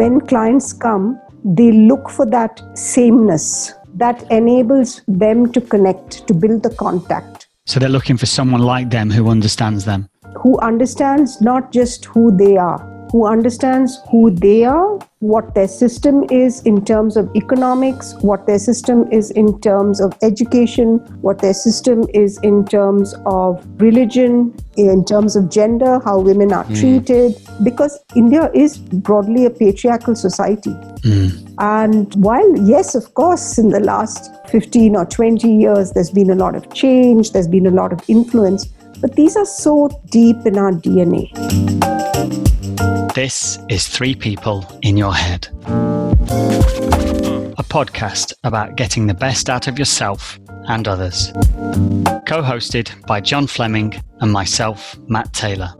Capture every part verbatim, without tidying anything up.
when clients come, they look for that sameness that enables them to connect, to build the contact. So they're looking for someone like them who understands them. Who understands not just who they are, who understands who they are, what their system is in terms of economics, what their system is in terms of education, what their system is in terms of religion, in terms of gender, how women are mm. treated. Because India is broadly a patriarchal society. Mm. And while, yes, of course, in the last fifteen or twenty years, there's been a lot of change, there's been a lot of influence, but these are so deep in our D N A. This is Three People in Your Head, a podcast about getting the best out of yourself and others, co-hosted by John Fleming and myself, Matt Taylor.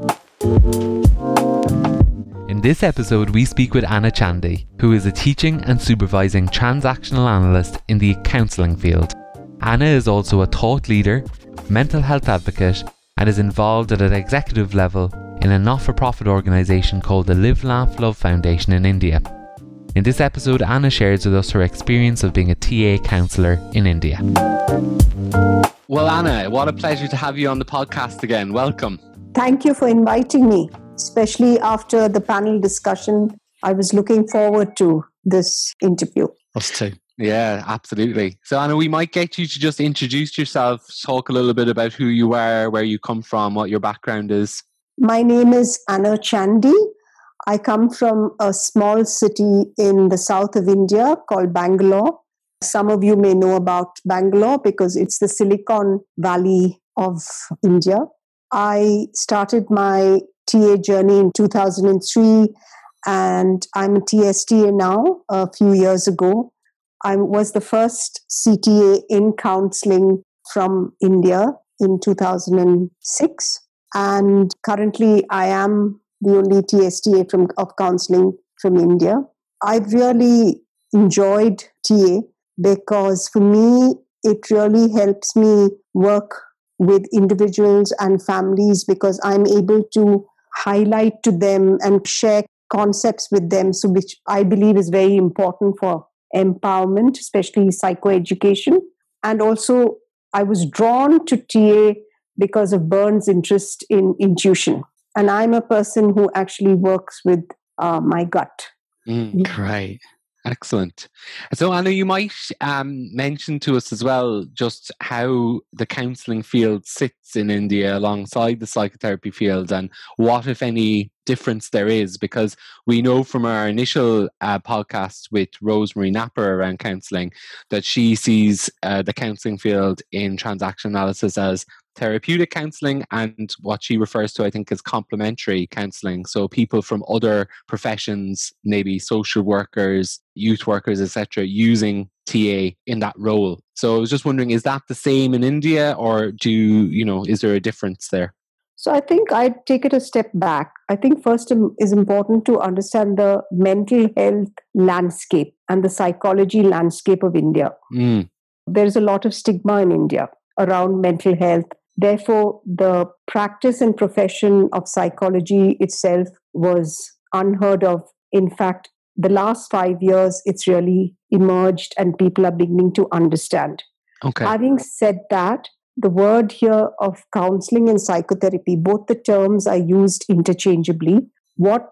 In this episode, we speak with Anna Chandy, who is a teaching and supervising transactional analyst in the counselling field. Anna is also a thought leader, mental health advocate, and is involved at an executive level in a not-for-profit organisation called the Live, Laugh, Love Foundation in India. In this episode, Anna shares with us her experience of being a T A counsellor in India. Well, Anna, what a pleasure to have you on the podcast again. Welcome. Thank you for inviting me, especially after the panel discussion. I was looking forward to this interview. Us too. Yeah, absolutely. So Anna, we might get you to just introduce yourself, talk a little bit about who you are, where you come from, what your background is. My name is Anna Chandy. I come from a small city in the south of India called Bangalore. Some of you may know about Bangalore because it's the Silicon Valley of India. I started my T A journey in two thousand three and I'm a T S T A now, a few years ago. I was the first C T A in counseling from India in two thousand six. And currently, I am the only T S T A from, of counselling from India. I've really enjoyed T A because for me, it really helps me work with individuals and families because I'm able to highlight to them and share concepts with them, so which I believe is very important for empowerment, especially psychoeducation. And also, I was drawn to T A because of Byrne's interest in intuition. And I'm a person who actually works with uh, my gut. Mm, great. Excellent. So Anna, you might um, mention to us as well just how the counselling field sits in India alongside the psychotherapy field and what, if any, difference there is. Because we know from our initial uh, podcast with Rosemary Knapper around counselling that she sees uh, the counselling field in transaction analysis as therapeutic counselling and what she refers to, I think, as complementary counselling. So people from other professions, maybe social workers, youth workers, et cetera, using T A in that role. So I was just wondering, is that the same in India or do, you know, is there a difference there? So I think I'd take it a step back. I think first is important to understand the mental health landscape and the psychology landscape of India. Mm. There's a lot of stigma in India around mental health. Therefore, the practice and profession of psychology itself was unheard of. In fact, the last five years, it's really emerged and people are beginning to understand. Okay. Having said that, the word here of counseling and psychotherapy, both the terms are used interchangeably. What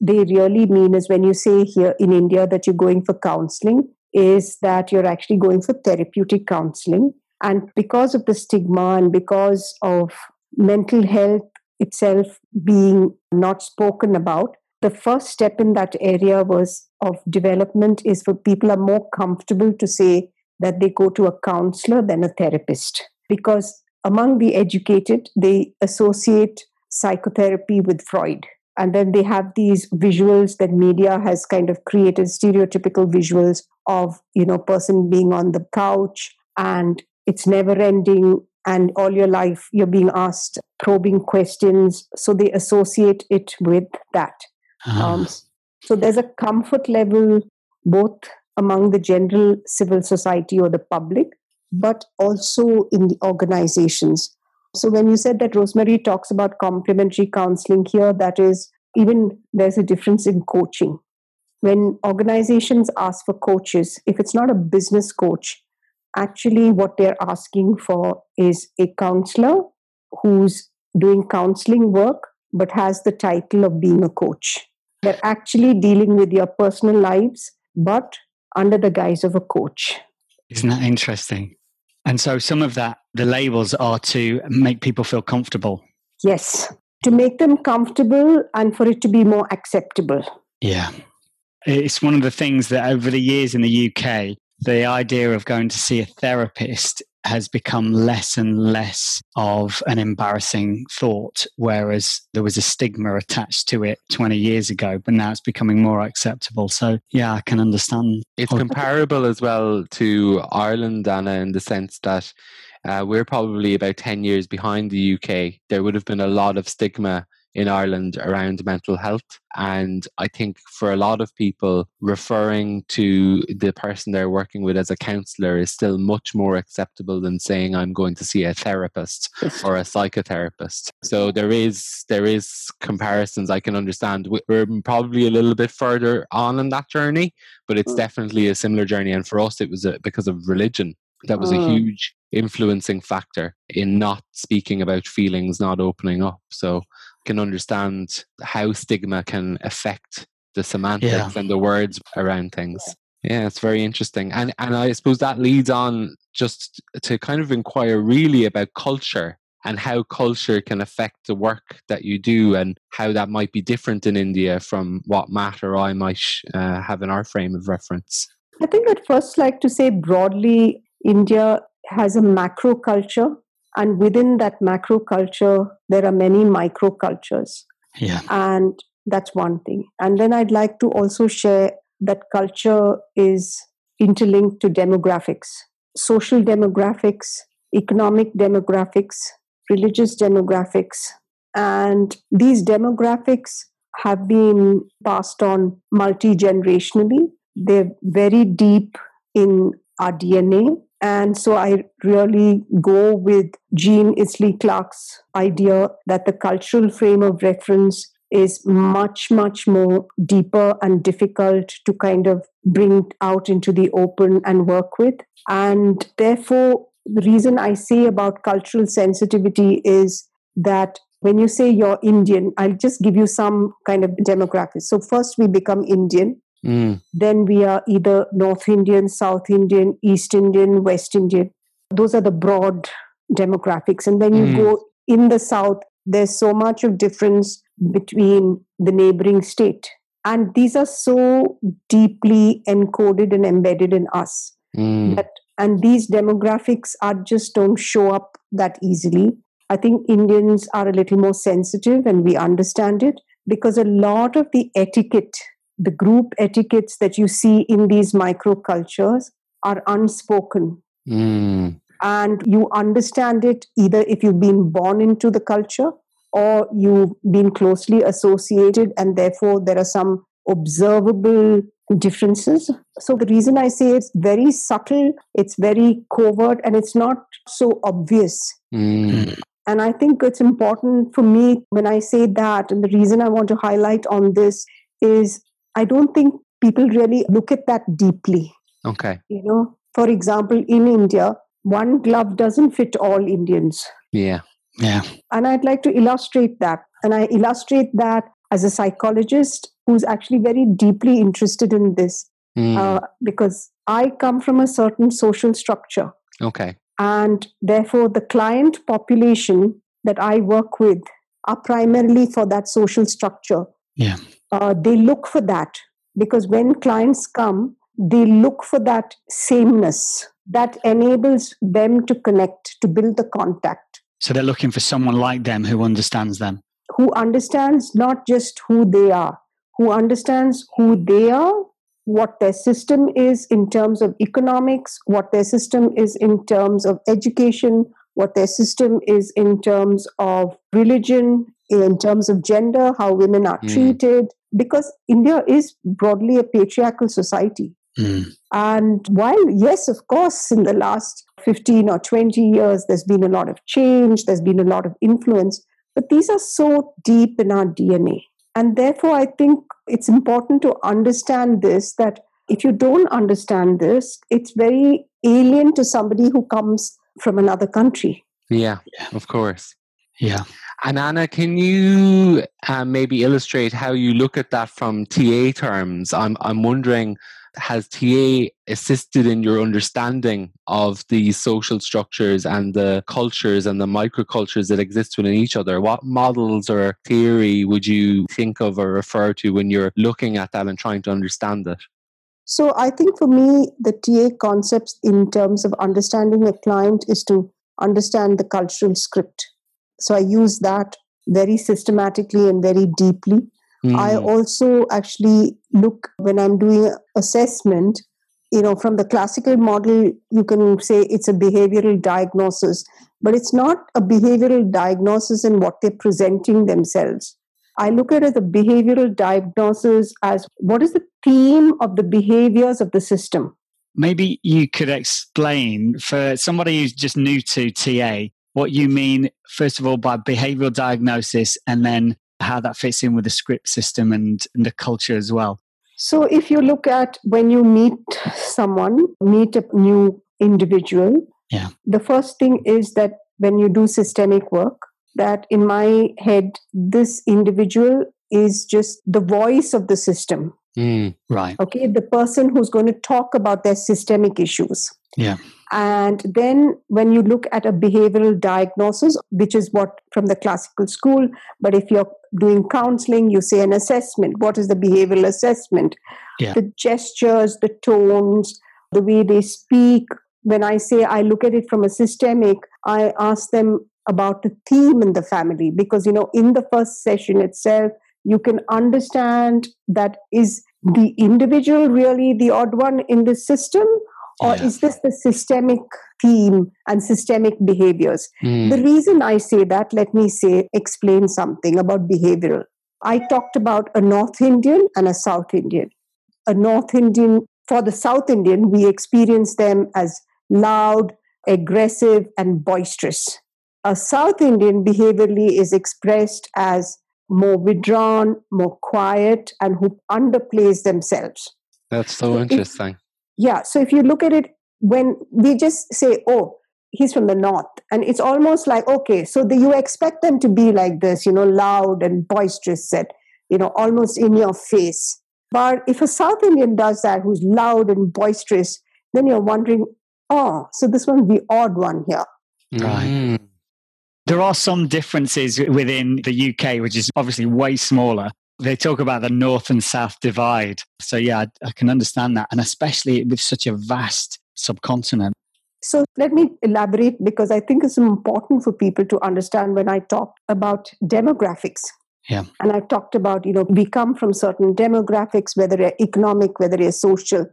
they really mean is when you say here in India that you're going for counseling, is that you're actually going for therapeutic counseling. And because of the stigma and because of mental health itself being not spoken about, the first step in that area was of development is for people are more comfortable to say that they go to a counselor than a therapist. Because among the educated, they associate psychotherapy with Freud. And then they have these visuals that media has kind of created, stereotypical visuals of, you know, person being on the couch and it's never ending and all your life you're being asked probing questions. So they associate it with that. Uh-huh. Um, so there's a comfort level both among the general civil society or the public, but also in the organizations. So when you said that Rosemary talks about complementary counseling here, that is even there's a difference in coaching. when organizations ask for coaches, if it's not a business coach, actually what they're asking for is a counselor who's doing counseling work but has the title of being a coach. They're actually dealing with your personal lives, but under the guise of a coach. Isn't that interesting? And so some of that, the labels are to make people feel comfortable. Yes, to make them comfortable and for it to be more acceptable. Yeah. It's one of the things that over the years in the U K, the idea of going to see a therapist has become less and less of an embarrassing thought, whereas there was a stigma attached to it twenty years ago, but now it's becoming more acceptable. So yeah, I can understand. It's comparable as well to Ireland, Anna, in the sense that uh, we're probably about ten years behind the U K. There would have been a lot of stigma in Ireland around mental health. And I think for a lot of people, referring to the person they're working with as a counsellor is still much more acceptable than saying I'm going to see a therapist or a psychotherapist. So there is there is comparisons I can understand. We're probably a little bit further on in that journey, but it's definitely a similar journey. And for us, it was a, because of religion. That was a huge influencing factor in not speaking about feelings, not opening up. So can understand how stigma can affect the semantics yeah. and the words around things. Yeah, it's very interesting. And and I suppose that leads on just to kind of inquire really about culture and how culture can affect the work that you do and how that might be different in India from what Matt or I might uh, have in our frame of reference. I think I'd first like to say broadly, India has a macro culture. And within that macro culture, there are many micro cultures. Yeah. And that's one thing. And then I'd like to also share that culture is interlinked to demographics, social demographics, economic demographics, religious demographics. And these demographics have been passed on multi-generationally. They're very deep in our D N A. And so I really go with Jean Isley Clark's idea that the cultural frame of reference is much, much more deeper and difficult to kind of bring out into the open and work with. And therefore, the reason I say about cultural sensitivity is that when you say you're Indian, I'll just give you some kind of demographics. So first we become Indian. Mm. Then we are either North Indian, South Indian, East Indian, West Indian. Those are the broad demographics. And then you mm. go in the South, there's so much of difference between the neighboring state. And these are so deeply encoded and embedded in us. Mm. That, and these demographics are just don't show up that easily. I think Indians are a little more sensitive and we understand it because a lot of the etiquette, the group etiquettes that you see in these microcultures are unspoken. Mm. And you understand it either if you've been born into the culture or you've been closely associated and therefore there are some observable differences. So the reason I say it's very subtle, it's very covert, and it's not so obvious. Mm. And I think it's important for me when I say that, and the reason I want to highlight on this is I don't think people really look at that deeply. Okay. You know, for example, in India, one glove doesn't fit all Indians. Yeah. Yeah. And I'd like to illustrate that. And I illustrate that as a psychologist who's actually very deeply interested in this mm. uh, because I come from a certain social structure. Okay. And therefore, the client population that I work with are primarily for that social structure. Yeah. Uh, they look for that because when clients come, they look for that sameness that enables them to connect, to build the contact. So they're looking for someone like them who understands them. Who understands not just who they are, who understands who they are, what their system is in terms of economics, what their system is in terms of education, what their system is in terms of religion, in terms of gender, how women are treated, mm. because India is broadly a patriarchal society. Mm. And while, yes, of course, in the last fifteen or twenty years, there's been a lot of change, there's been a lot of influence, but these are so deep in our D N A. And therefore, I think it's important to understand this, that if you don't understand this, it's very alien to somebody who comes from another country. Yeah, of course. Yeah. And Anna, can you uh, maybe illustrate how you look at that from T A terms? I'm I'm wondering, has T A assisted in your understanding of the social structures and the cultures and the microcultures that exist within each other? What models or theory would you think of or refer to when you're looking at that and trying to understand it? So I think for me, the T A concepts in terms of understanding a client is to understand the cultural script. So I use that very systematically and very deeply. Mm. I also actually look, when I'm doing assessment, you know, from the classical model, you can say it's a behavioral diagnosis, but it's not a behavioral diagnosis in what they're presenting themselves. I look at it as a behavioral diagnosis as what is the theme of the behaviors of the system. Maybe you could explain for somebody who's just new to T A, what you mean, first of all, by behavioral diagnosis, and then how that fits in with the script system and, and the culture as well. So if you look at when you meet someone, meet a new individual, yeah. The first thing is that when you do systemic work, that in my head, this individual is just the voice of the system. Mm, right. Okay, the person who's going to talk about their systemic issues. Yeah. And then when you look at a behavioral diagnosis, which is what from the classical school, but if you're doing counseling, you say an assessment. What is the behavioral assessment? Yeah. The gestures, the tones, the way they speak. When I say I look at it from a systemic, I ask them about the theme in the family, because, you know, in the first session itself, you can understand that is the individual really the odd one in this system? Or yeah. Is this the systemic theme and systemic behaviors? Mm. The reason I say that, let me say, explain something about behavioral. I talked about a North Indian and a South Indian. A North Indian, for the South Indian, we experience them as loud, aggressive, and boisterous. A South Indian behaviorally is expressed as more withdrawn, more quiet, and who underplays themselves. That's so, so interesting. If, Yeah, so if you look at it, when we just say, oh, he's from the North, and it's almost like, okay, so the, you expect them to be like this, you know, loud and boisterous and, you know, almost in your face. But if a South Indian does that, who's loud and boisterous, then you're wondering, oh, so this one's the odd one here. Right. Mm. There are some differences within the U K, which is obviously way smaller. They talk about the North and South divide. So yeah, I, I can understand that. And especially with such a vast subcontinent. So let me elaborate, because I think it's important for people to understand when I talk about demographics. Yeah. And I've talked about, you know, we come from certain demographics, whether they're economic, whether they're social.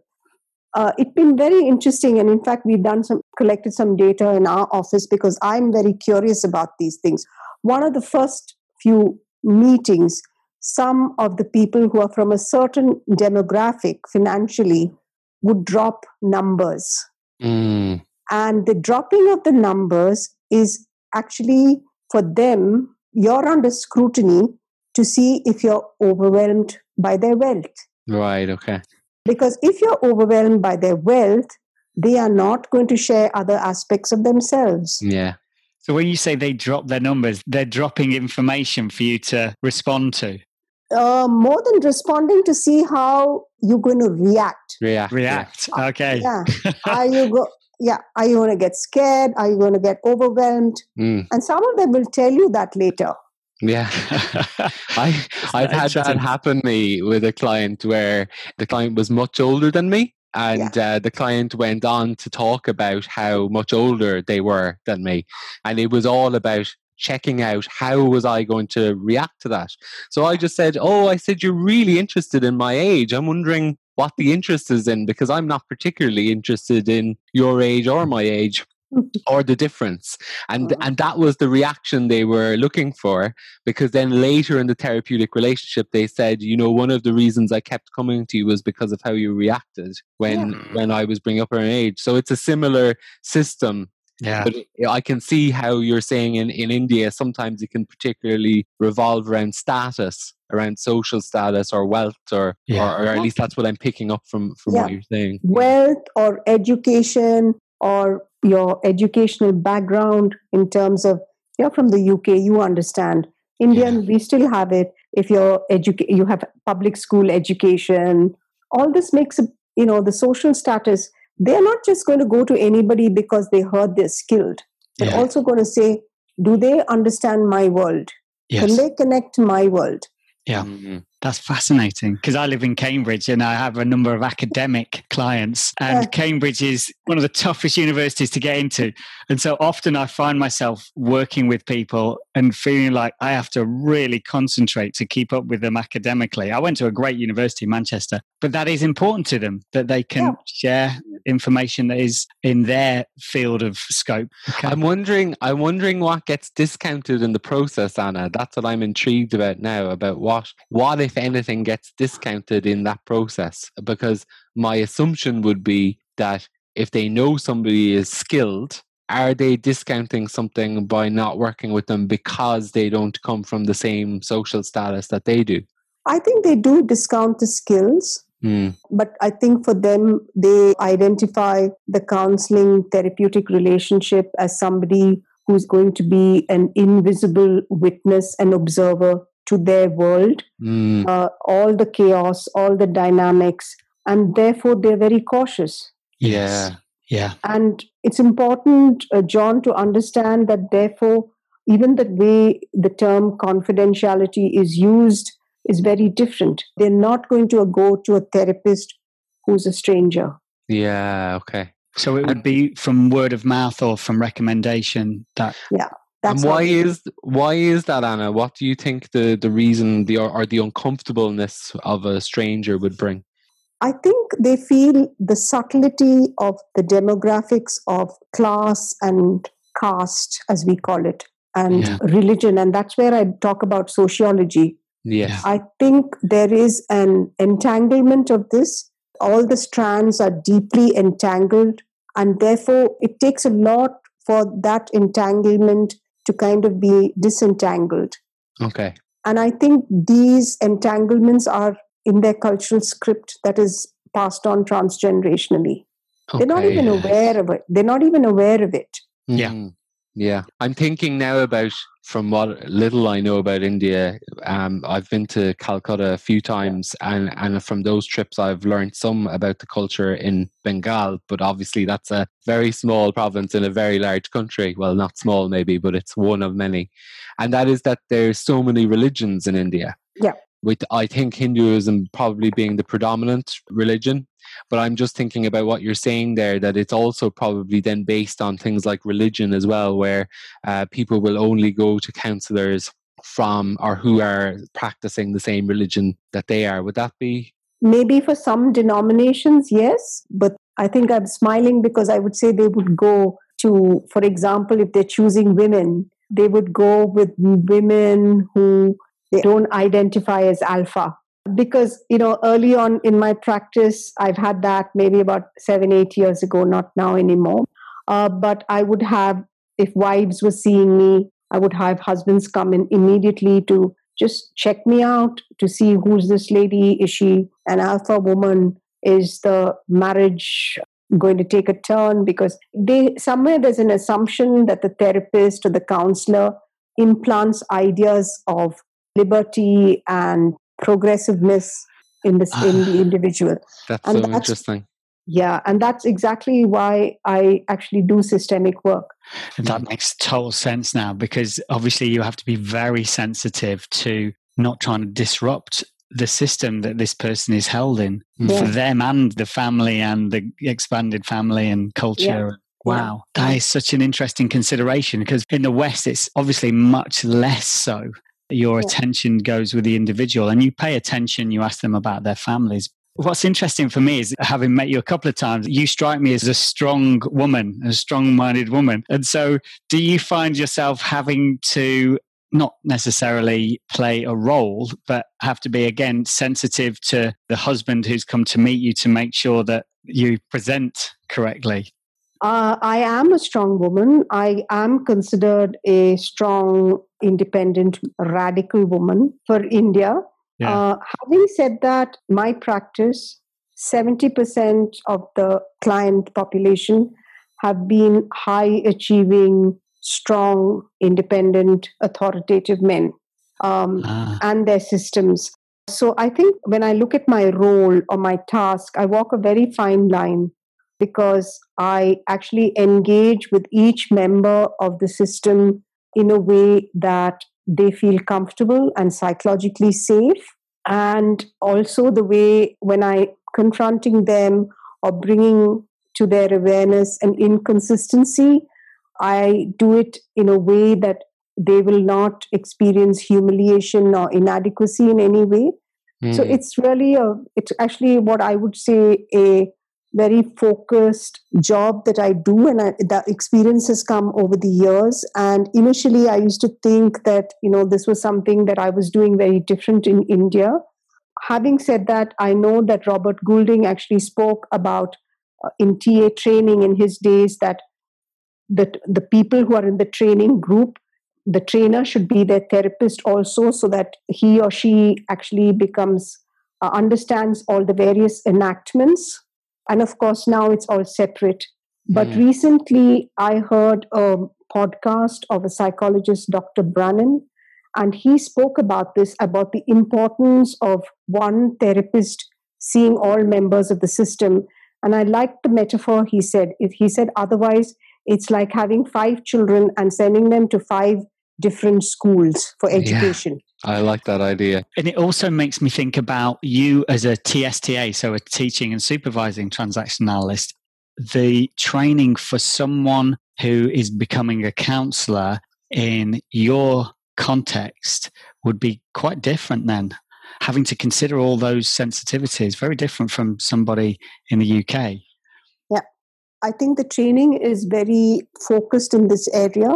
Uh, it's been very interesting. And in fact, we've done some, collected some data in our office, because I'm very curious about these things. One of the first few meetings, some of the people who are from a certain demographic financially would drop numbers. Mm. And the dropping of the numbers is actually, for them, you're under scrutiny to see if you're overwhelmed by their wealth. Right, okay. Because if you're overwhelmed by their wealth, they are not going to share other aspects of themselves. Yeah. So when you say they drop their numbers, they're dropping information for you to respond to. Uh, more than responding, to see how you're going to react. React. React. Uh, okay. Yeah. Are you go? Yeah. Are you going to get scared? Are you going to get overwhelmed? Mm. And some of them will tell you that later. Yeah. I I've had that happen me with a client where the client was much older than me. And yeah. uh, the client went on to talk about how much older they were than me. And it was all about checking out how was I going to react to that. So I just said, oh, I said, you're really interested in my age. I'm wondering what the interest is in, because I'm not particularly interested in your age or my age. Or the difference. And mm-hmm. and that was the reaction they were looking for, because then later in the therapeutic relationship, they said, you know, one of the reasons I kept coming to you was because of how you reacted when, yeah. when I was bringing up her age. So it's a similar system Yeah. But I can see how you're saying in, in India, sometimes it can particularly revolve around status, around social status or wealth, or, yeah. or, or at least that's what I'm picking up from, from yeah. what you're saying. Wealth or education or your educational background in terms of, you're from the U K, you understand. Indian, yeah. we still have it. If you're educa- you have public school education, all this makes, a, you know, the social status. They're not just going to go to anybody because they heard they're skilled. They're yeah. also going to say, do they understand my world? Yes. Can they connect to my world? Yeah, mm-hmm. That's fascinating, because I live in Cambridge and I have a number of academic clients, and yeah. Cambridge is one of the toughest universities to get into. And so often I find myself working with people and feeling like I have to really concentrate to keep up with them academically. I went to a great university in Manchester, but that is important to them, that they can yeah. share information that is in their field of scope. Okay. I'm wondering, I'm wondering what gets discounted in the process, Anna. That's what I'm intrigued about now, about what, what if anything gets discounted in that process, because my assumption would be that if they know somebody is skilled, are they discounting something by not working with them because they don't come from the same social status that they do? I think they do discount the skills. Mm. But I think for them, they identify the counseling therapeutic relationship as somebody who's going to be an invisible witness and observer to their world, mm. uh, all the chaos, all the dynamics, and therefore they're very cautious. Yeah, yeah. And it's important, uh, John, to understand that therefore, even the way the term confidentiality is used is very different. They're not going to go to a therapist who's a stranger. Yeah, okay. So it would be from word of mouth or from recommendation that... Yeah. That's and why is why is that, Anna? What do you think the, the reason the or, or the uncomfortableness of a stranger would bring? I think they feel the subtlety of the demographics of class and caste, as we call it, and yeah. religion. And that's where I talk about sociology. Yes. I think there is an entanglement of this. All the strands are deeply entangled, and therefore it takes a lot for that entanglement to kind of be disentangled. Okay. And I think these entanglements are in their cultural script that is passed on transgenerationally. Okay, They're not even yes. aware of it. They're not even aware of it. Yeah. Mm. Yeah. I'm thinking now about, from what little I know about India, um, I've been to Calcutta a few times, and, and from those trips I've learned some about the culture in Bengal, but obviously that's a very small province in a very large country. Well, not small maybe, but it's one of many. And that is that there's so many religions in India. Yeah. With, I think, Hinduism probably being the predominant religion. But I'm just thinking about what you're saying there, that it's also probably then based on things like religion as well, where uh, people will only go to counselors from or who are practicing the same religion that they are. Would that be? Maybe for some denominations, yes. But I think I'm smiling because I would say they would go to, for example, if they're choosing women, they would go with women who they don't identify as alpha. Because, you know, early on in my practice, I've had that maybe about seven, eight years ago, not now anymore. Uh, but I would have, if wives were seeing me, I would have husbands come in immediately to just check me out, to see who's this lady, is she an alpha woman, is the marriage going to take a turn? Because they somewhere there's an assumption that the therapist or the counselor implants ideas of liberty and progressiveness in this ah, in the individual. That's and so that's, interesting. Yeah, and that's exactly why I actually do systemic work. And that makes total sense now, because obviously you have to be very sensitive to not trying to disrupt the system that this person is held in yeah. for them and the family and the expanded family and culture. Yeah. Wow, that is such an interesting consideration, because in the West it's obviously much less so. Your attention goes with the individual, and you pay attention, you ask them about their families. What's interesting for me is, having met you a couple of times, you strike me as a strong woman, a strong-minded woman. And so do you find yourself having to not necessarily play a role, but have to be, again, sensitive to the husband who's come to meet you to make sure that you present correctly? Uh, I am a strong woman. I am considered a strong, independent, radical woman for India. Yeah. Uh, having said that, my practice, seventy percent of the client population have been high-achieving, strong, independent, authoritative men um, ah. and their systems. So I think when I look at my role or my task, I walk a very fine line, because I actually engage with each member of the system in a way that they feel comfortable and psychologically safe. And also the way when I confronting them or bringing to their awareness an inconsistency, I do it in a way that they will not experience humiliation or inadequacy in any way. Mm. So it's really, a, it's actually what I would say a very focused job that I do, and I, the experience has come over the years. And initially I used to think that, you know, this was something that I was doing very different in India. Having said that, I know that Robert Goulding actually spoke about uh, in T A training in his days that the, the people who are in the training group, the trainer should be their therapist also, so that he or she actually becomes, uh, understands all the various enactments. And of course, now it's all separate. But mm. recently, I heard a podcast of a psychologist, Doctor Brannon, and he spoke about this, about the importance of one therapist seeing all members of the system. And I liked the metaphor he said. He said, otherwise, it's like having five children and sending them to five different schools for education. Yeah. I like that idea. And it also makes me think about you as a T S T A, so a teaching and supervising transaction analyst. The training for someone who is becoming a counsellor in your context would be quite different then. Having to consider all those sensitivities, very different from somebody in the U K. Yeah. I think the training is very focused in this area.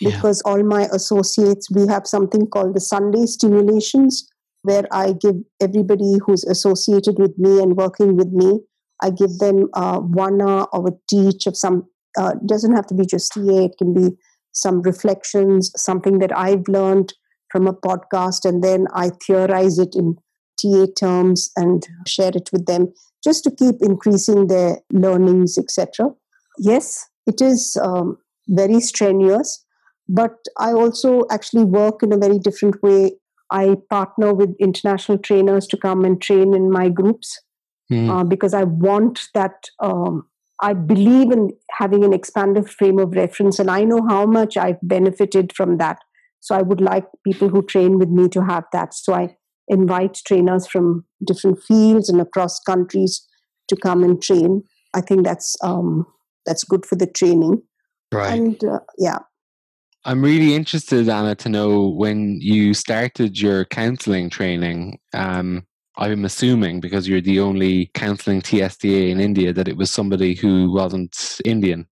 Because yeah. all my associates, we have something called the Sunday stimulations, where I give everybody who's associated with me and working with me, I give them uh, one hour of a teach of some, uh, doesn't have to be just T A, it can be some reflections, something that I've learned from a podcast, and then I theorize it in T A terms and share it with them, just to keep increasing their learnings, et cetera. Yes, it is um, very strenuous. But I also actually work in a very different way. I partner with international trainers to come and train in my groups mm. uh, because I want that. Um, I believe in having an expanded frame of reference, and I know how much I've benefited from that. So I would like people who train with me to have that. So I invite trainers from different fields and across countries to come and train. I think that's um, that's good for the training. Right. And uh, yeah. I'm really interested, Anna, to know when you started your counselling training. Um, I'm assuming, because you're the only counselling T S T A in India, that it was somebody who wasn't Indian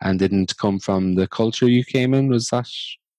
and didn't come from the culture you came in. Was that?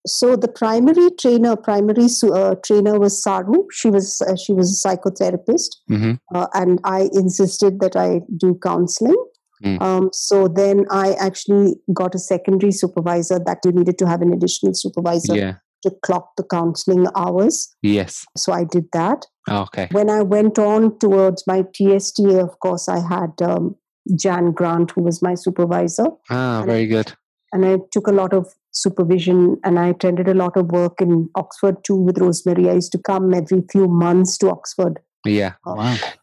So the primary trainer, primary uh, trainer was Saru. She was uh, she was a psychotherapist, mm-hmm. uh, and I insisted that I do counselling. Mm. Um, so then I actually got a secondary supervisor, that you needed to have an additional supervisor yeah. to clock the counseling hours. Yes. So I did that. Okay. When I went on towards my T S T A, of course, I had um, Jan Grant, who was my supervisor. Ah, very I, good. And I took a lot of supervision, and I attended a lot of work in Oxford too with Rosemary. I used to come every few months to Oxford. Yeah,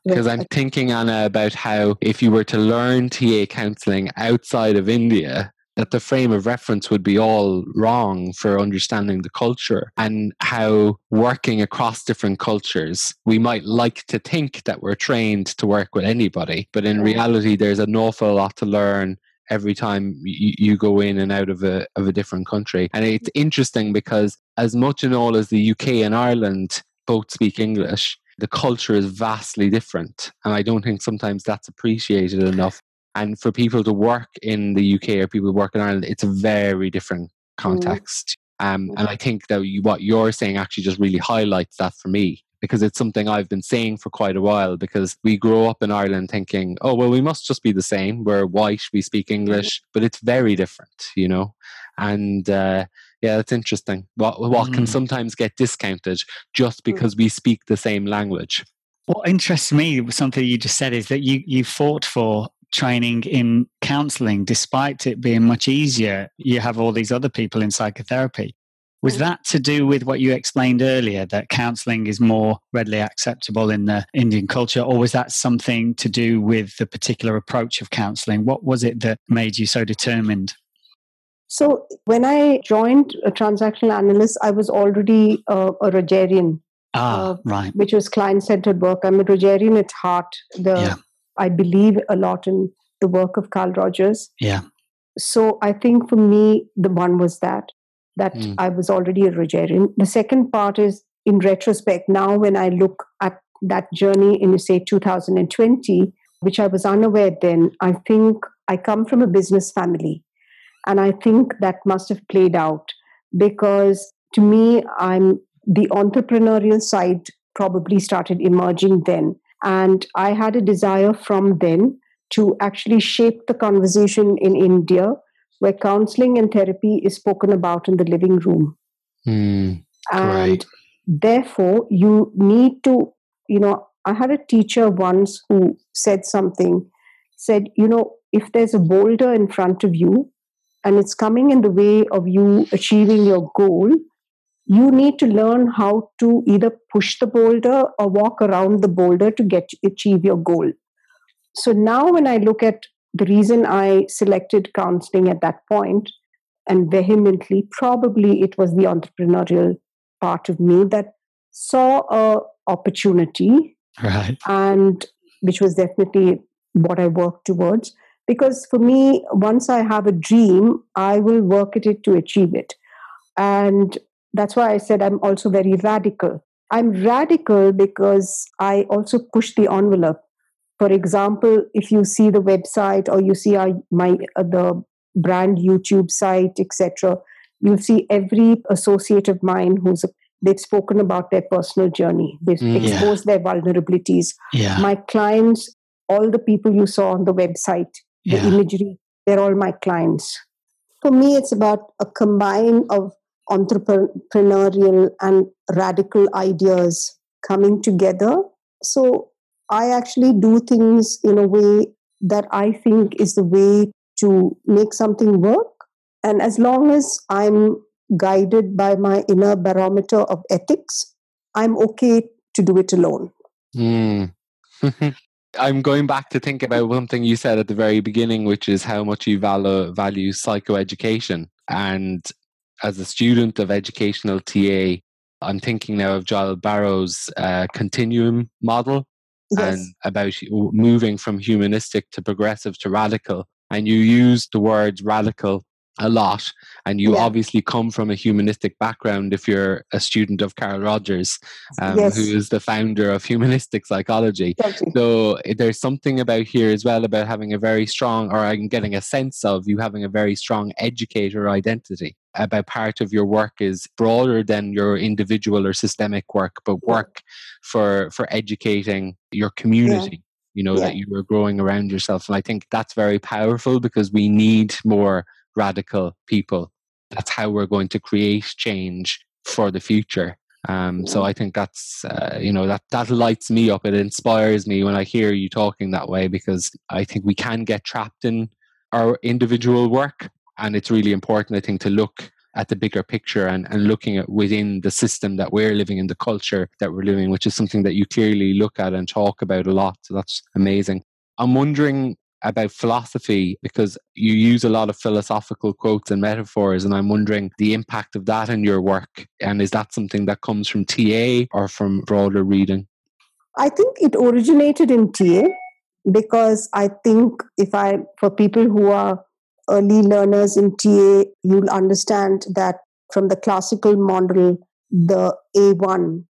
because wow. I'm thinking, Anna, about how if you were to learn T A counselling outside of India, that the frame of reference would be all wrong for understanding the culture, and how working across different cultures, we might like to think that we're trained to work with anybody, but in reality, there's an awful lot to learn every time you, you go in and out of a of a different country. And it's interesting because as much and all as the U K and Ireland both speak English, the culture is vastly different. And I don't think sometimes that's appreciated enough. And for people to work in the U K or people who work in Ireland, it's a very different context. Mm. Um, and I think that you, what you're saying actually just really highlights that for me, because it's something I've been saying for quite a while, because we grow up in Ireland thinking, oh, well, we must just be the same. We're white, we speak English, but it's very different, you know? And uh, yeah, that's interesting. What, what mm. can sometimes get discounted just because we speak the same language. What interests me, something you just said, is that you, you fought for training in counselling, despite it being much easier. You have all these other people in psychotherapy. Was that to do with what you explained earlier, that counselling is more readily acceptable in the Indian culture, or was that something to do with the particular approach of counselling? What was it that made you so determined? So when I joined a transactional analyst, I was already uh, a Rogerian, ah, uh, right. which was client-centered work. I'm a Rogerian at heart. The, yeah. I believe a lot in the work of Carl Rogers. Yeah. So I think for me, the one was that, that mm. I was already a Rogerian. The second part is, in retrospect, now when I look at that journey in, say, two thousand twenty, which I was unaware then, I think I come from a business family. And I think that must have played out, because to me, I'm the entrepreneurial side probably started emerging then. And I had a desire from then to actually shape the conversation in India, where counseling and therapy is spoken about in the living room. Mm, and therefore, you need to, you know, I had a teacher once who said something, said, you know, if there's a boulder in front of you, and it's coming in the way of you achieving your goal, you need to learn how to either push the boulder or walk around the boulder to get achieve your goal. So now when I look at the reason I selected counseling at that point, and vehemently, probably it was the entrepreneurial part of me that saw an opportunity, right. and which was definitely what I worked towards. Because for me, once I have a dream, I will work at it to achieve it. And that's why I said I'm also very radical. I'm radical because I also push the envelope. For example, if you see the website or you see our, my uh, the brand YouTube site, et cetera, you'll see every associate of mine who's a, they've spoken about their personal journey. They've mm, exposed yeah. their vulnerabilities. Yeah. My clients, all the people you saw on the website, the yeah. imagery, they're all my clients. For me, it's about a combine of entrepreneurial and radical ideas coming together. So I actually do things in a way that I think is the way to make something work. And as long as I'm guided by my inner barometer of ethics, I'm okay to do it alone. Mm. I'm going back to think about one thing you said at the very beginning, which is how much you value, value psychoeducation. And as a student of educational T A, I'm thinking now of Giles Barrow's uh, continuum model yes. and about moving from humanistic to progressive to radical. And you use the word radical a lot. And you yeah. obviously come from a humanistic background if you're a student of Carl Rogers, um, yes. who is the founder of humanistic psychology. So there's something about here as well about having a very strong, or I'm getting a sense of you having a very strong educator identity. About part of your work is broader than your individual or systemic work, but work for, for educating your community. Yeah. You know, yeah. that you were growing around yourself. And I think that's very powerful because we need more radical people. That's how we're going to create change for the future. Um, so I think that's, uh, you know, that, that lights me up. It inspires me when I hear you talking that way, because I think we can get trapped in our individual work. And it's really important, I think, to look at the bigger picture and, and looking at within the system that we're living in, the culture that we're living, which is something that you clearly look at and talk about a lot. So that's amazing. I'm wondering about philosophy, because you use a lot of philosophical quotes and metaphors, and I'm wondering the impact of that in your work. And is that something that comes from T A or from broader reading? I think it originated in T A, because I think if I, for people who are early learners in T A, you'll understand that from the classical model, the A one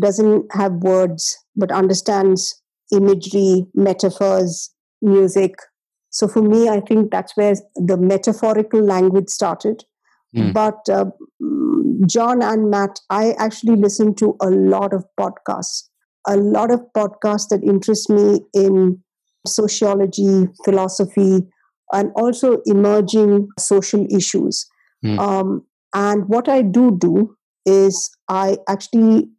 doesn't have words, but understands imagery, metaphors, music. So for me, I think that's where the metaphorical language started. Mm. But uh, John and Matt, I actually listen to a lot of podcasts, a lot of podcasts that interest me in sociology, philosophy, and also emerging social issues. Mm. Um, and what I do do is I actually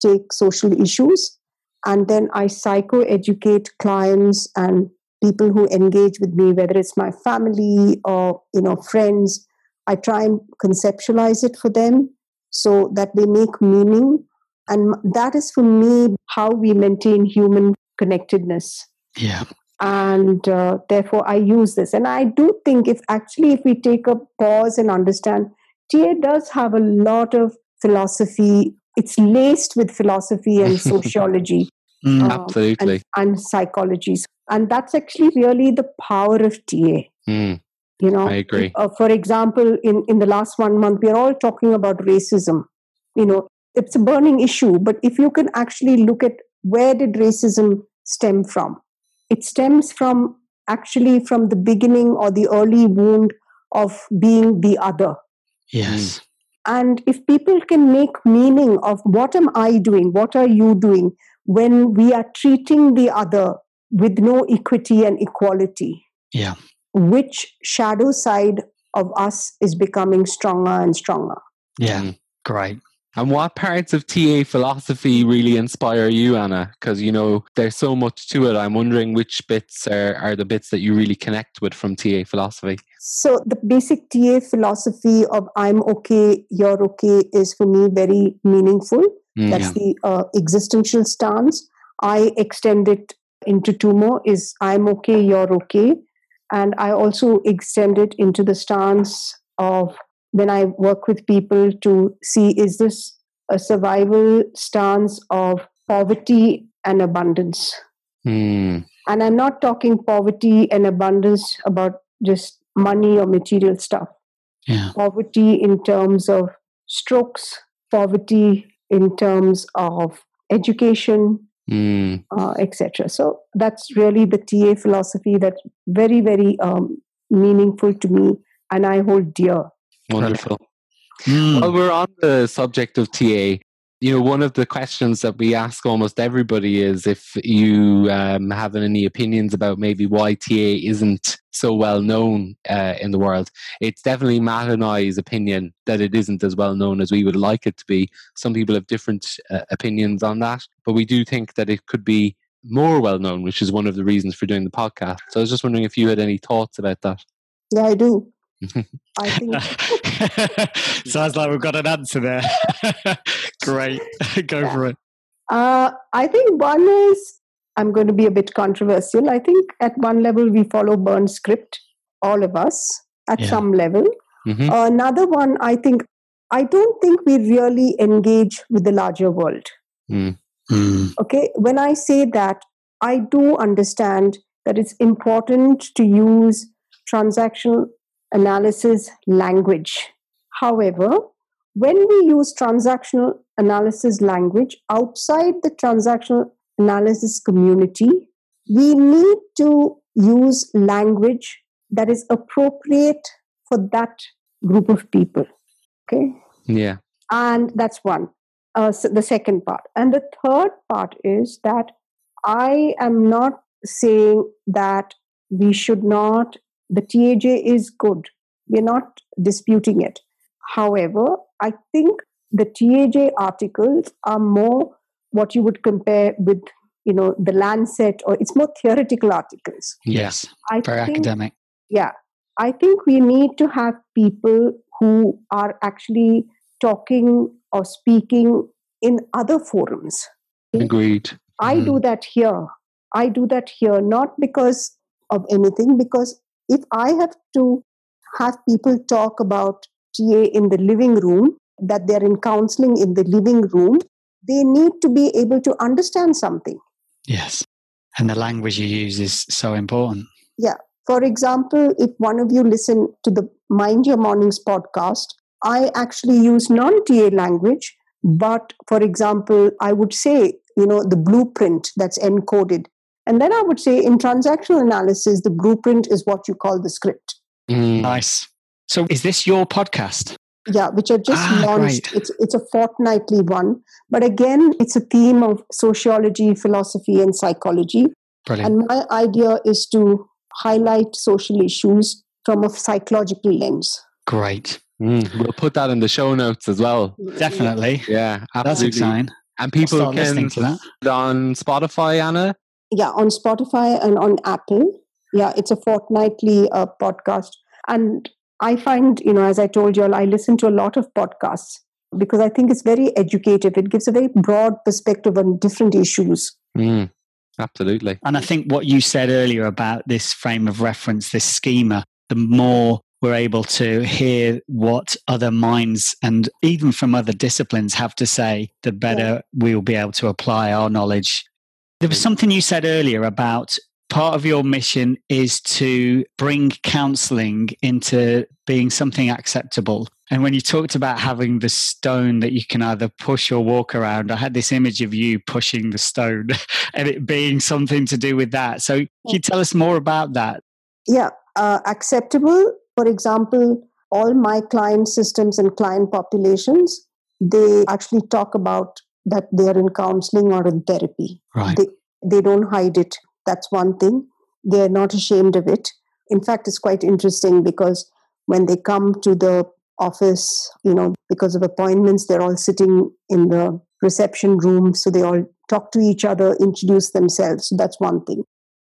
take social issues and then I psychoeducate clients and people who engage with me, whether it's my family or, you know, friends. I try and conceptualize it for them so that they make meaning. And that is, for me, how we maintain human connectedness. Yeah. And uh, therefore, I use this. And I do think if actually if we take a pause and understand, T A does have a lot of philosophy. It's laced with philosophy and sociology. Mm, um, absolutely. And, and psychology. And that's actually really the power of T A. Mm. You know, I agree. Uh, for example, in, in the last one month, we're all talking about racism. You know, it's a burning issue. But if you can actually look at where did racism stem from, it stems from actually from the beginning or the early wound of being the other. Yes. And if people can make meaning of what am I doing, what are you doing when we are treating the other with no equity and equality. Yeah. Which shadow side of us is becoming stronger and stronger. Yeah, great. And what parts of T A philosophy really inspire you, Anna? Because, you know, there's so much to it. I'm wondering which bits are, are the bits that you really connect with from T A philosophy. So the basic T A philosophy of I'm okay, you're okay is for me very meaningful. Mm, That's yeah. the uh, existential stance. I extend it into two more is I'm okay, you're okay. And I also extend it into the stance of when I work with people to see, is this a survival stance of poverty and abundance? Mm. And I'm not talking poverty and abundance about just money or material stuff. Yeah. Poverty in terms of strokes, poverty in terms of education, Mm. Uh, et cetera. So that's really the T A philosophy that's very, very um, meaningful to me and I hold dear. Wonderful. Mm. While we're on the subject of T A, you know, one of the questions that we ask almost everybody is if you um, have any opinions about maybe why T A isn't so well known uh, in the world. It's definitely Matt and I's opinion that it isn't as well known as we would like it to be. Some people have different uh, opinions on that, but we do think that it could be more well known, which is one of the reasons for doing the podcast. So I was just wondering if you had any thoughts about that. Yeah, I do. I think sounds like we've got an answer there. Great. Go yeah. for it. Uh, I think one is, I'm going to be a bit controversial. I think at one level, we follow Bern's script, all of us, at yeah. some level. Mm-hmm. Uh, another one, I think, I don't think we really engage with the larger world. Mm. Mm. Okay, when I say that, I do understand that it's important to use transactional analysis language. However, when we use transactional analysis language outside the transactional analysis community, we need to use language that is appropriate for that group of people. Okay? Yeah. And that's one, uh, so the second part. And the third part is that I am not saying that we should not, the T A J is good. We're not disputing it. However, I think the T A J articles are more what you would compare with, you know, the Lancet, or it's more theoretical articles. Yes, I very think, academic. Yeah. I think we need to have people who are actually talking or speaking in other forums. Agreed. I mm. do that here. I do that here, not because of anything, because if I have to have people talk about T A in the living room, that they're in counseling in the living room, they need to be able to understand something. Yes. And the language you use is so important. Yeah. For example, if one of you listen to the Mind Your Mornings podcast, I actually use non-T A language. But for example, I would say, you know, the blueprint that's encoded. And then I would say in transactional analysis, the blueprint is what you call the script. Mm. Nice. So is this your podcast? Yeah, which I've just ah, launched. Right. It's it's a fortnightly one. But again, it's a theme of sociology, philosophy, and psychology. Brilliant. And my idea is to highlight social issues from a psychological lens. Great. Mm. We'll put that in the show notes as well. Definitely. Yeah, absolutely. That's exciting. And people can listen to that on Spotify, Anna? Yeah, on Spotify and on Apple. Yeah, it's a fortnightly uh, podcast. And I find, you know, as I told you all, I listen to a lot of podcasts because I think it's very educative. It gives a very broad perspective on different issues. Mm, absolutely. And I think what you said earlier about this frame of reference, this schema, the more we're able to hear what other minds and even from other disciplines have to say, the better yeah. we'll be able to apply our knowledge. There was something you said earlier about part of your mission is to bring counseling into being something acceptable. And when you talked about having the stone that you can either push or walk around, I had this image of you pushing the stone and it being something to do with that. So can you tell us more about that? Yeah, uh, acceptable. For example, all my client systems and client populations, they actually talk about that they are in counseling or in therapy. Right. They, they don't hide it. That's one thing. They're not ashamed of it. In fact, it's quite interesting because when they come to the office, you know, because of appointments, they're all sitting in the reception room. So they all talk to each other, introduce themselves. So that's one thing.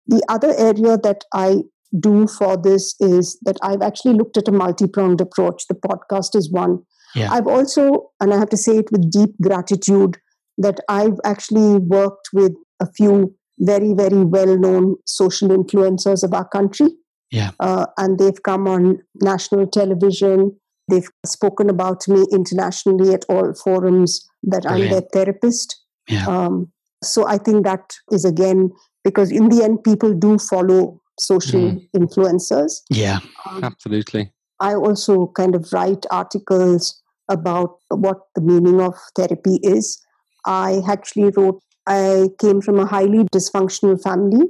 The other area that I do for this is that I've actually looked at a multi-pronged approach. The podcast is one. Yeah. I've also, and I have to say it with deep gratitude, that I've actually worked with a few very, very well-known social influencers of our country. Yeah. Uh, and they've come on national television. They've spoken about me internationally at all forums that Brilliant. I'm their therapist. Yeah. Um, so I think that is, again, because in the end, people do follow social mm. influencers. Yeah, um, absolutely. I also kind of write articles about what the meaning of therapy is. I actually wrote I came from a highly dysfunctional family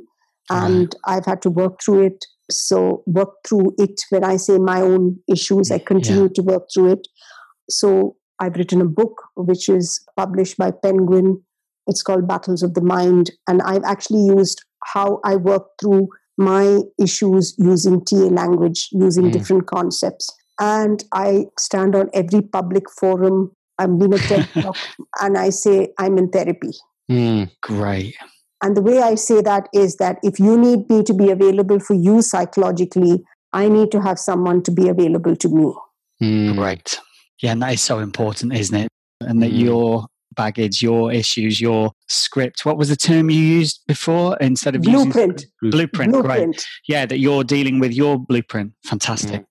and right. I've had to work through it. So work through it. When I say my own issues, I continue yeah. to work through it. So I've written a book, which is published by Penguin. It's called Battles of the Mind. And I've actually used how I work through my issues using T A language, using mm. different concepts. And I stand on every public forum. I'm doing a TED Talk and I say I'm in therapy. Mm, great. And the way I say that is that if you need me to be available for you psychologically, I need to have someone to be available to me. Mm, right. Yeah, and that is so important, isn't it? And that mm. your baggage, your issues, your script, what was the term you used before instead of blueprint. Using... Blueprint. Blueprint, great. Yeah, that you're dealing with your blueprint. Fantastic. Mm.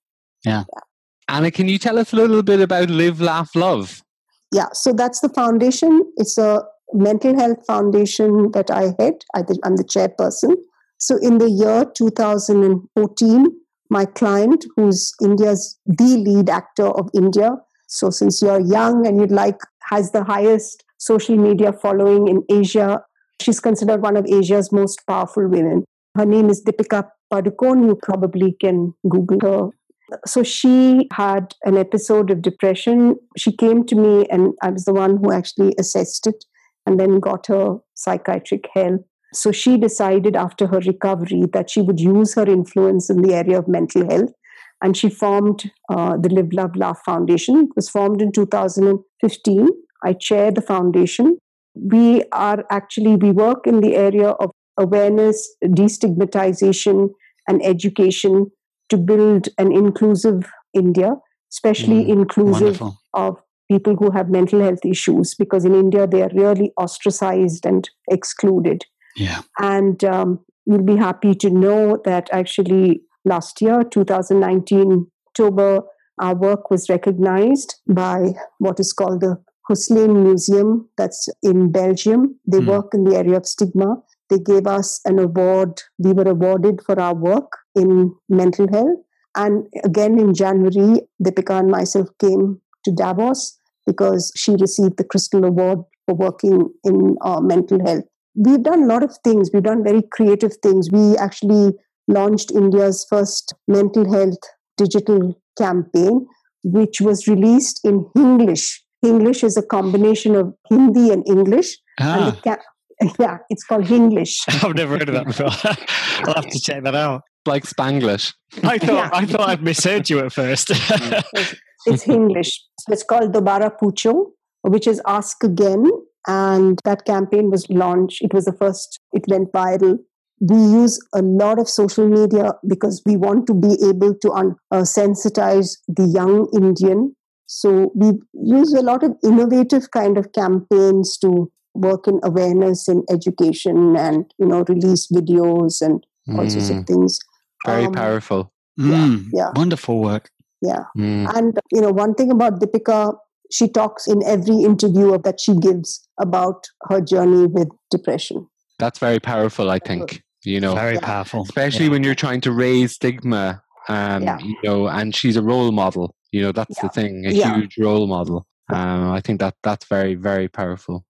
Yeah. yeah. Anna, can you tell us a little bit about Live, Laugh, Love? Yeah, so that's the foundation. It's a mental health foundation that I head. I th- I'm the chairperson. So in the year two thousand fourteen, my client, who's India's the lead actor of India, so since you're young and you'd like, has the highest social media following in Asia, she's considered one of Asia's most powerful women. Her name is Deepika Padukone. You probably can Google her. So she had an episode of depression. She came to me and I was the one who actually assessed it. And then got her psychiatric help. So she decided after her recovery that she would use her influence in the area of mental health. And she formed uh, the Live, Love, Laugh Foundation. It was formed in two thousand fifteen. I chair the foundation. We are actually, we work in the area of awareness, destigmatization, and education to build an inclusive India, especially mm, inclusive wonderful. Of people who have mental health issues, because in India, they are really ostracized and excluded. Yeah. And um, you'll be happy to know that actually last year, two thousand nineteen, October, our work was recognized by what is called the Husslein Museum that's in Belgium. They mm. work in the area of stigma. They gave us an award. We were awarded for our work in mental health. And again, in January, Deepika and myself came to Davos, because she received the Crystal Award for working in uh, mental health. We've done a lot of things. We've done very creative things. We actually launched India's first mental health digital campaign, which was released in Hinglish. Hinglish is a combination of Hindi and English. Ah. And ca- yeah, it's called Hinglish. I've never heard of that before. I'll have to check that out. Like Spanglish. I thought yeah. I thought I'd misheard you at first. it's, it's Hinglish. It's called Dobara Pucho, which is Ask Again. And that campaign was launched. It was the first. It went viral. We use a lot of social media because we want to be able to un- uh, sensitize the young Indian. So we use a lot of innovative kind of campaigns to work in awareness and education and, you know, release videos and all mm. sorts of things. Very um, powerful. Mm. Yeah, yeah. Wonderful work. Yeah. Mm. And, you know, one thing about Deepika, she talks in every interview that she gives about her journey with depression. That's very powerful, I think. You know, very yeah. powerful, especially yeah. when you're trying to raise stigma. Um, yeah. You know, and she's a role model. You know, that's yeah. the thing, a yeah. huge role model. Um, I think that that's very, very powerful.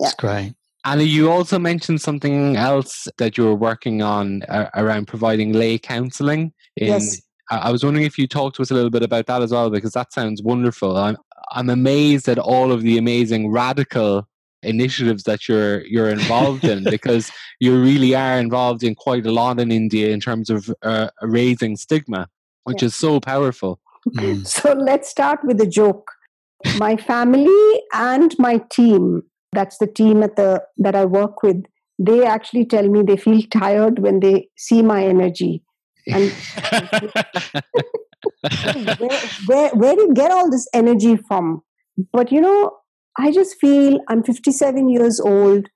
Yeah. That's great. Anna, you also mentioned something else that you were working on uh, around providing lay counselling. In, yes. I was wondering if you talked to us a little bit about that as well, because that sounds wonderful. I'm I'm amazed at all of the amazing radical initiatives that you're you're involved in, because you really are involved in quite a lot in India in terms of uh, raising stigma, which yeah. is so powerful. Mm. So let's start with a joke. My family and my team, that's the team at the that I work with, they actually tell me they feel tired when they see my energy. And where, where, where do you get all this energy from? But you know, I just feel I'm fifty-seven years old.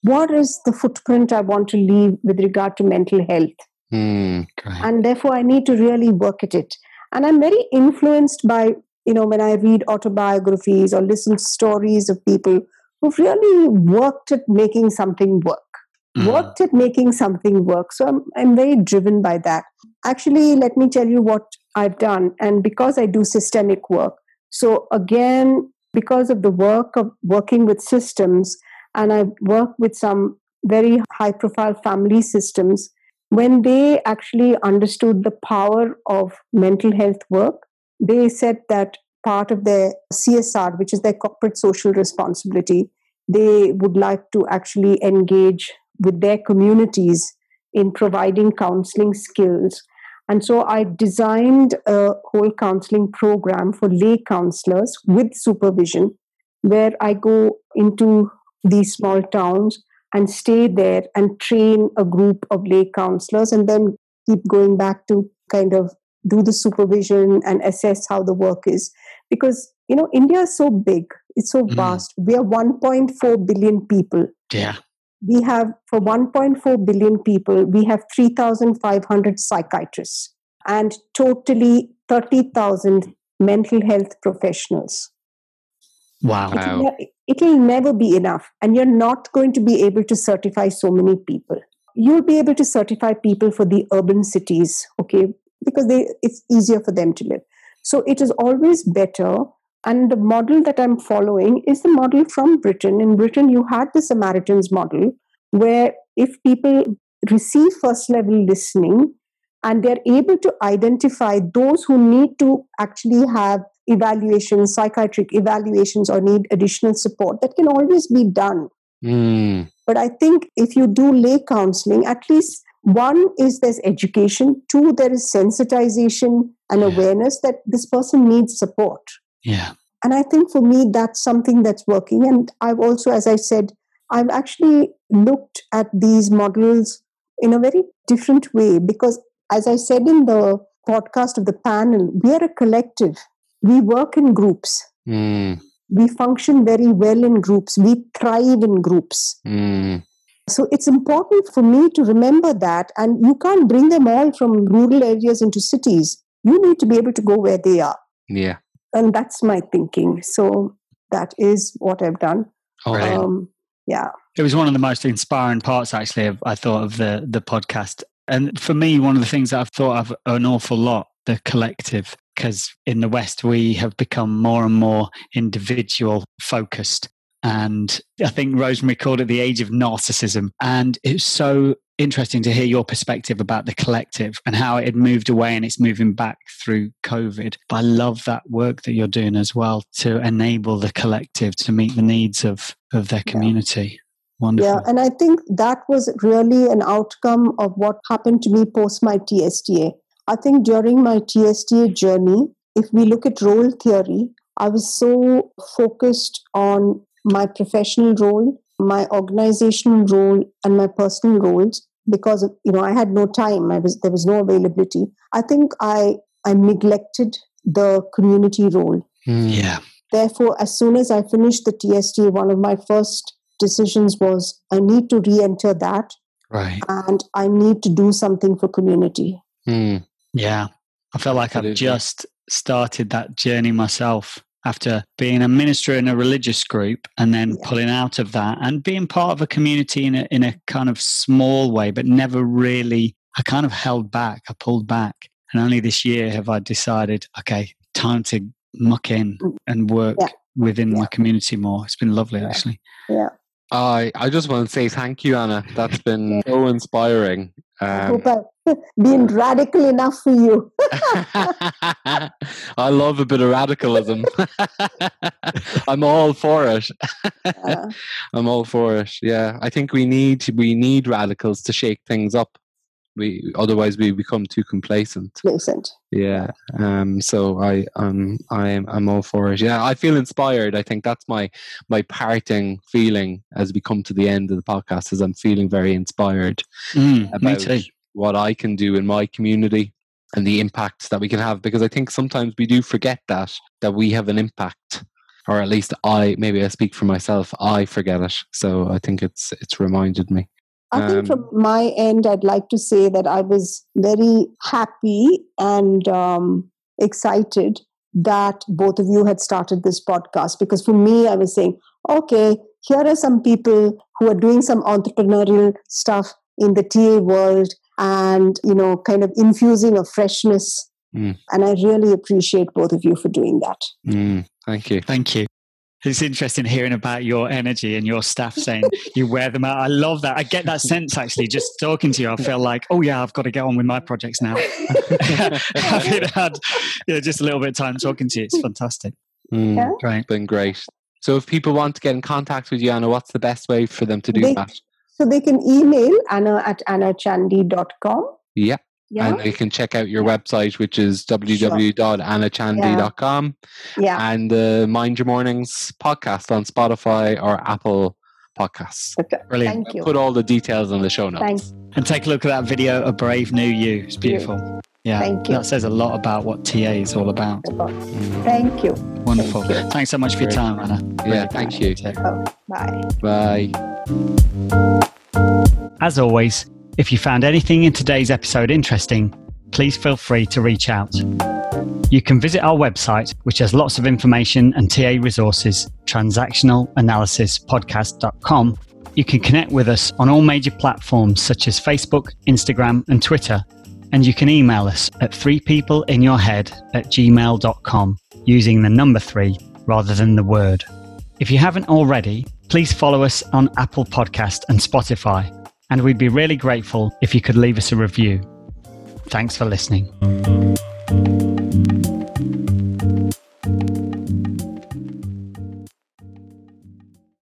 What is the footprint I want to leave with regard to mental health? Mm, and therefore I need to really work at it. And I'm very influenced by, you know, when I read autobiographies or listen to stories of people who've really worked at making something work, mm. worked at making something work. So I'm, I'm very driven by that. Actually, let me tell you what I've done. And because I do systemic work, so again, because of the work of working with systems, and I work with some very high-profile family systems, when they actually understood the power of mental health work, they said that part of their C S R, which is their corporate social responsibility, they would like to actually engage with their communities in providing counseling skills. And so I designed a whole counseling program for lay counselors with supervision, where I go into these small towns and stay there and train a group of lay counselors, and then keep going back to kind of do the supervision and assess how the work is. Because, you know, India is so big. It's so vast. Mm. We are one point four billion people. Yeah. We have, for one point four billion people, we have three thousand five hundred psychiatrists and totally thirty thousand mental health professionals. Wow. It'll, ne- it'll never be enough. And you're not going to be able to certify so many people. You'll be able to certify people for the urban cities, okay, because they, it's easier for them to live. So it is always better. And the model that I'm following is the model from Britain. In Britain, you had the Samaritans model, where if people receive first-level listening and they're able to identify those who need to actually have evaluations, psychiatric evaluations, or need additional support, that can always be done. Mm. But I think if you do lay counseling, at least one is there's education, two, there is sensitization and yeah. awareness that this person needs support. Yeah. And I think for me, that's something that's working. And I've also, as I said, I've actually looked at these models in a very different way, because as I said in the podcast of the panel, we are a collective. We work in groups. Mm. We function very well in groups. We thrive in groups. Mm. So it's important for me to remember that. And you can't bring them all from rural areas into cities. You need to be able to go where they are. Yeah. And that's my thinking. So that is what I've done. Oh, um, yeah. It was one of the most inspiring parts, actually, of, I thought, of the, the podcast. And for me, one of the things that I've thought of an awful lot, the collective, because in the West, we have become more and more individual focused. And I think Rosemary called it the age of narcissism. And it's so interesting to hear your perspective about the collective and how it had moved away and it's moving back through COVID. But I love that work that you're doing as well to enable the collective to meet the needs of, of their community. Yeah. Wonderful. Yeah, and I think that was really an outcome of what happened to me post my T S T A. I think during my T S T A journey, if we look at role theory, I was so focused on my professional role, my organizational role, and my personal roles because of, you know, I had no time. I was there was no availability. I think I I neglected the community role. Yeah. Therefore, as soon as I finished the T S T A, one of my first decisions was I need to re-enter that, right? And I need to do something for community. Mm. Yeah, I feel like I've just started that journey myself after being a minister in a religious group and then yeah. pulling out of that and being part of a community in a, in a kind of small way, but never really, I kind of held back, I pulled back. And only this year have I decided, okay, time to muck in and work yeah. within yeah. my community more. It's been lovely, yeah. actually. Yeah. I, I just want to say thank you, Anna. That's been so inspiring. Um, I hope I've been radical enough for you. I love a bit of radicalism. I'm all for it. Yeah. I'm all for it. Yeah, I think we need we need radicals to shake things up. We otherwise we become too complacent. Complacent. Yeah. Um. So I um I'm I'm all for it. Yeah. I feel inspired. I think that's my my parting feeling as we come to the end of the podcast. Is I'm feeling very inspired mm, about me too. What I can do in my community and the impact that we can have. Because I think sometimes we do forget that that we have an impact, or at least I maybe I speak for myself. I forget it. So I think it's it's reminded me. I think from my end, I'd like to say that I was very happy and um, excited that both of you had started this podcast. Because for me, I was saying, okay, here are some people who are doing some entrepreneurial stuff in the T A world and, you know, kind of infusing a freshness. Mm. And I really appreciate both of you for doing that. Mm. Thank you. Thank you. It's interesting hearing about your energy and your staff saying you wear them out. I love that. I get that sense, actually, just talking to you. I feel like, oh, yeah, I've got to get on with my projects now. Having had you know, just a little bit of time talking to you. It's fantastic. Mm, yeah. Great. It's been great. So if people want to get in contact with you, Anna, what's the best way for them to do they, that? So they can email Anna at anna chandy dot com. Yeah. Yeah. And you can check out your website, which is w w w dot anna chandy dot com. Yeah. And the uh, Mind Your Mornings podcast on Spotify or Apple Podcasts. Okay. Brilliant. Thank you. Put all the details in the show notes. Thanks. And take a look at that video, A Brave New You. It's beautiful. Yeah. Thank you. That says a lot about what T A is all about. Thank you. Wonderful. Thank you. Thanks so much for your time, Anna. Really yeah, thank you. Oh, bye. Bye. As always, if you found anything in today's episode interesting, please feel free to reach out. You can visit our website, which has lots of information and T A resources, transactional analysis podcast dot com. You can connect with us on all major platforms such as Facebook, Instagram, and Twitter. And you can email us at three people in your head at gmail dot com using the number three rather than the word. If you haven't already, please follow us on Apple Podcast and Spotify. And we'd be really grateful if you could leave us a review. Thanks for listening.